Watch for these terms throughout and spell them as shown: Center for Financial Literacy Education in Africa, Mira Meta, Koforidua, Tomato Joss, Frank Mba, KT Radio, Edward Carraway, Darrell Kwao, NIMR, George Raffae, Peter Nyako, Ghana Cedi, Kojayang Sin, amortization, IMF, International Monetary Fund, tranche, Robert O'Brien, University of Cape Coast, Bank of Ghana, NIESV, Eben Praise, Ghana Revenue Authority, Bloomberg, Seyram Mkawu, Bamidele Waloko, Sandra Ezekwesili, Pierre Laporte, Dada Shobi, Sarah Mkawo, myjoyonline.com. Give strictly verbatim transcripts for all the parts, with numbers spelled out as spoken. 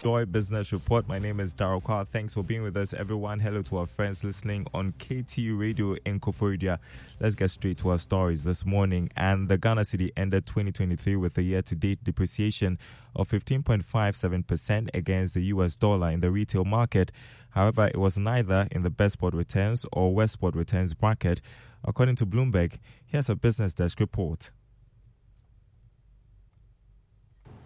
Joy Business Report. My name is Darrell Kwao. Thanks for being with us, everyone. Hello to our friends listening on K T Radio in Koforidua. Let's get straight to our stories this morning. And the Ghana Cedi ended twenty twenty-three with a year-to-date depreciation of fifteen point five seven percent against the U S dollar in the retail market. However, it was neither in the best spot returns or worst spot returns bracket. According to Bloomberg, here's a Business Desk report.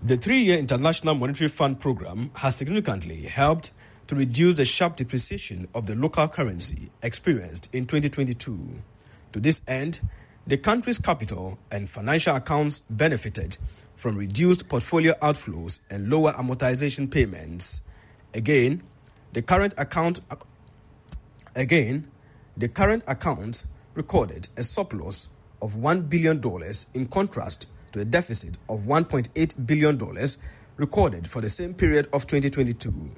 The three-year International Monetary Fund program has significantly helped to reduce the sharp depreciation of the local currency experienced in twenty twenty-two. To this end, the country's capital and financial accounts benefited from reduced portfolio outflows and lower amortization payments. Again, the current account again, the current account recorded a surplus of one billion dollars in contrast to a deficit of one point eight billion dollars recorded for the same period of twenty twenty-two.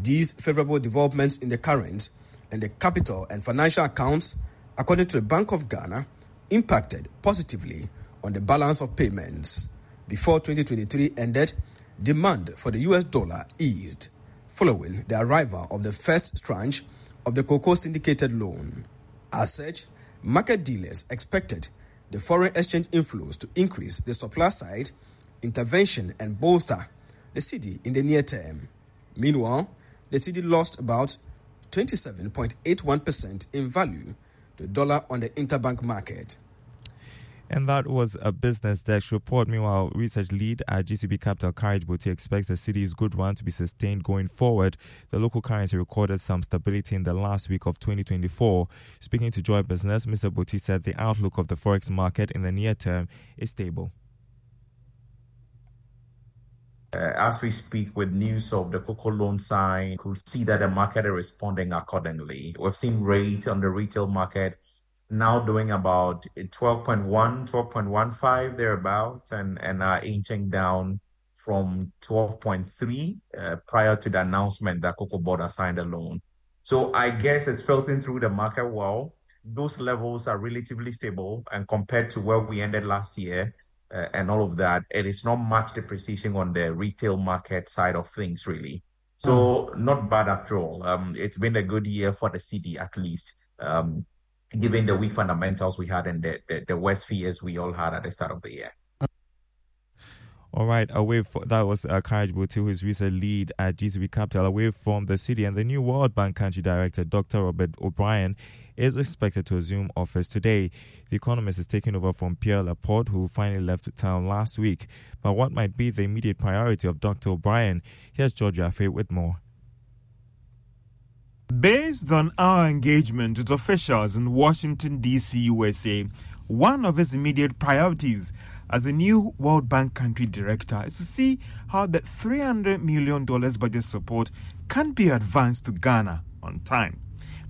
These favorable developments in the current and the capital and financial accounts, according to the Bank of Ghana, impacted positively on the balance of payments. Before twenty twenty-three ended, demand for the U S dollar eased, following the arrival of the first tranche of the cocoa syndicated loan. As such, market dealers expected the foreign exchange inflows to increase the supply side intervention and bolster the cedi in the near term. Meanwhile, the cedi lost about twenty-seven point eight one percent in value to the dollar on the interbank market. And that was a Business Desk report. Meanwhile, research lead at G C B Capital, Courage Bouti, expects the city's good run to be sustained going forward. The local currency recorded some stability in the last week of twenty twenty-four. Speaking to Joy Business, Mister Bouti said the outlook of the forex market in the near term is stable. Uh, as we speak, with news of the cocoa loan sign, could see that the market is responding accordingly. We've seen rates on the retail market now doing about twelve point one, twelve point one five thereabout, and, and are inching down from twelve point three uh, prior to the announcement that Cocoa Board has signed a loan. So I guess it's filtering through the market well. Those levels are relatively stable, and compared to where we ended last year uh, and all of that, it is not much depreciation on the retail market side of things, really. So not bad after all. Um, it's been a good year for the city, at least. Um, given the weak fundamentals we had and the, the, the worst fears we all had at the start of the year. All right, away for, that was uh, Courage Bouti, who is research lead at G C B Capital. Away from the city, and the new World Bank country director, Doctor Robert O'Brien, is expected to assume office today. The economist is taking over from Pierre Laporte, who finally left town last week. But what might be the immediate priority of Doctor O'Brien? Here's George Raffae with more. Based on our engagement with officials in Washington, D C, U S A, one of his immediate priorities as the new World Bank country director is to see how the three hundred million dollars budget support can be advanced to Ghana on time.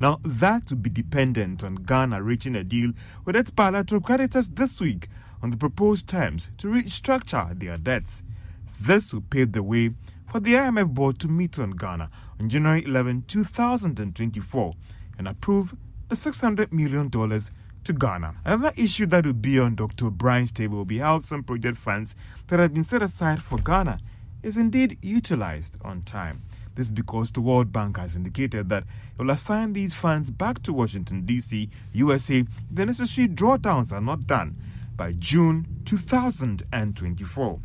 Now, that will be dependent on Ghana reaching a deal with its bilateral creditors this week on the proposed terms to restructure their debts. This will pave the way for the I M F board to meet on Ghana on January eleventh, two thousand twenty-four and approve the six hundred million dollars to Ghana. Another issue that will be on Doctor O'Brien's table will be how some project funds that have been set aside for Ghana is indeed utilized on time. This is because the World Bank has indicated that it will assign these funds back to Washington, D C, U S A if the necessary drawdowns are not done by June two thousand twenty-four.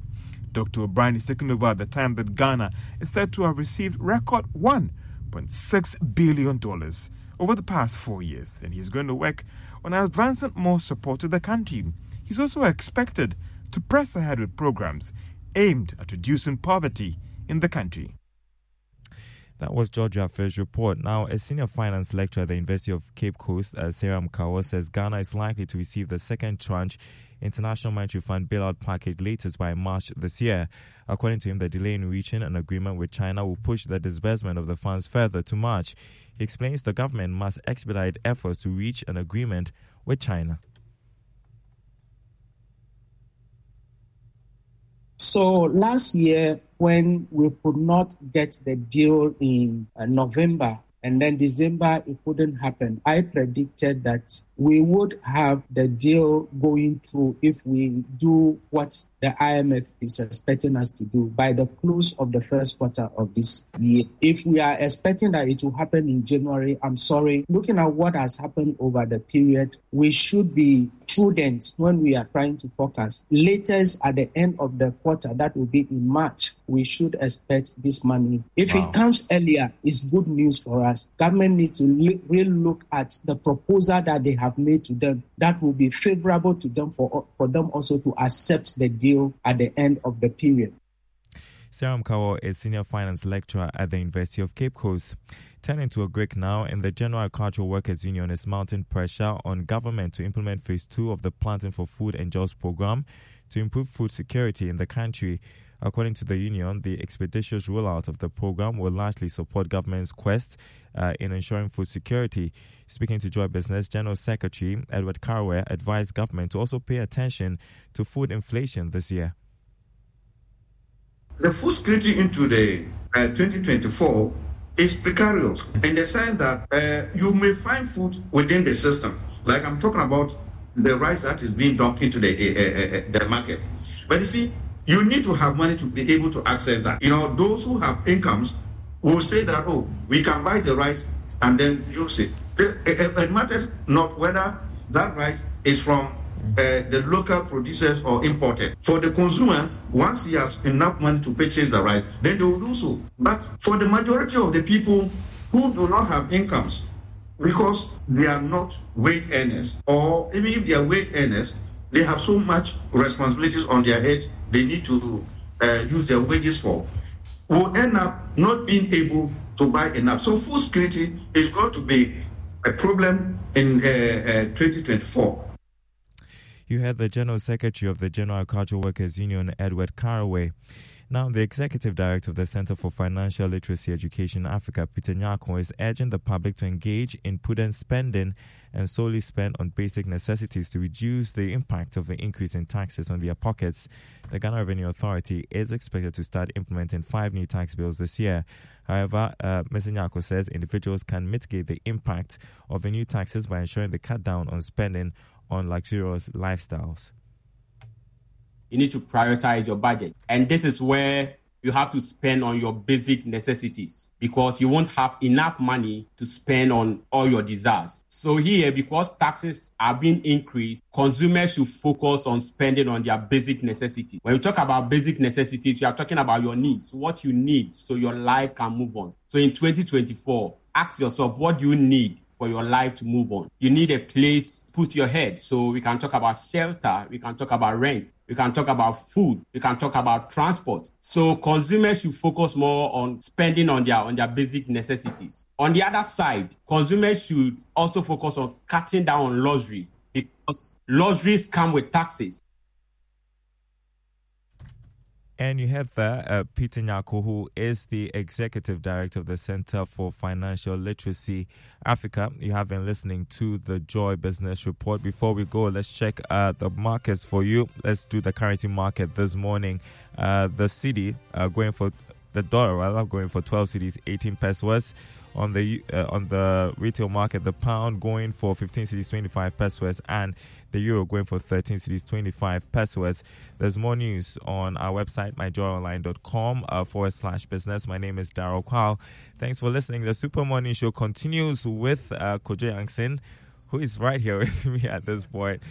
Doctor O'Brien is taking over at the time that Ghana is said to have received record one point six billion dollars over the past four years, and he's going to work on advancing more support to the country. He's also expected to press ahead with programs aimed at reducing poverty in the country. That was George Raffe's report. Now, a senior finance lecturer at the University of Cape Coast, uh, Sarah Mkawo, says Ghana is likely to receive the second tranche International Monetary Fund bailout package latest by March this year. According to him, the delay in reaching an agreement with China will push the disbursement of the funds further to March. He explains the government must expedite efforts to reach an agreement with China. So last year, when we could not get the deal in uh, November, and then December, it couldn't happen. I predicted that we would have the deal going through if we do what the I M F is expecting us to do by the close of the first quarter of this year. If we are expecting that it will happen in January, I'm sorry, looking at what has happened over the period, we should be prudent when we are trying to forecast. Latest at the end of the quarter, that will be in March, we should expect this money. If wow. it comes earlier, it's good news for us. Government needs to le- really look at the proposal that they have made to them that will be favorable to them for, for them also to accept the deal at the end of the period. Seyram Mkawu is senior finance lecturer at the University of Cape Coast. Turning to a break now, and the General Agricultural Workers' Union is mounting pressure on government to implement phase two of the Planting for Food and Jobs program to improve food security in the country. According to the union, the expeditious rollout of the program will largely support government's quest uh, in ensuring food security. Speaking to Joy Business, General Secretary Edward Carraway advised government to also pay attention to food inflation this year. The food security into the uh, twenty twenty-four is precarious in the sense that uh, you may find food within the system. Like I'm talking about the rice that is being dumped into the, uh, uh, uh, the market. But you see, you need to have money to be able to access that. You know, those who have incomes will say that, oh, we can buy the rice and then use it. It, it, it matters not whether that rice is from uh, the local producers or imported. For the consumer, once he has enough money to purchase the rice, then they will do so. But for the majority of the people who do not have incomes, because they are not wage earners, or even if they are wage earners, they have so much responsibilities on their heads they need to uh, use their wages for, will end up not being able to buy enough. So food security is going to be a problem in uh, uh, twenty twenty-four. You heard the General Secretary of the General Agricultural Workers' Union, Edward Carraway. Now, the Executive Director of the Center for Financial Literacy Education in Africa, Peter Nyako, is urging the public to engage in prudent spending and solely spend on basic necessities to reduce the impact of the increase in taxes on their pockets. The Ghana Revenue Authority is expected to start implementing five new tax bills this year. However, uh, Mister Nyako says individuals can mitigate the impact of the new taxes by ensuring they cut down on spending on luxurious lifestyles. You need to prioritize your budget. And this is where you have to spend on your basic necessities because you won't have enough money to spend on all your desires. So here, because taxes are being increased, consumers should focus on spending on their basic necessities. When you talk about basic necessities, you are talking about your needs, what you need so your life can move on. So in twenty twenty-four, ask yourself, what do you need for your life to move on? You need a place to put your head. So we can talk about shelter, we can talk about rent, we can talk about food, we can talk about transport. So consumers should focus more on spending on their on their basic necessities. On the other side, consumers should also focus on cutting down on luxury because luxuries come with taxes. And you have there uh, Peter Nyako, who is the Executive Director of the Center for Financial Literacy Africa. You have been listening to the Joy Business Report. Before we go, let's check uh, the markets for you. Let's do the currency market this morning. Uh, the cedi uh, going for the dollar, rather going for twelve cedis, eighteen pesos. On the uh, on the retail market, the pound going for fifteen cedis, twenty-five pesos, and the euro going for thirteen cedis, twenty-five pesos. There's more news on our website, my joy online dot com uh, forward slash business. My name is Darrell Kwao. Thanks for listening. The Super Morning Show continues with uh, Kojayang Sin, who is right here with me at this point.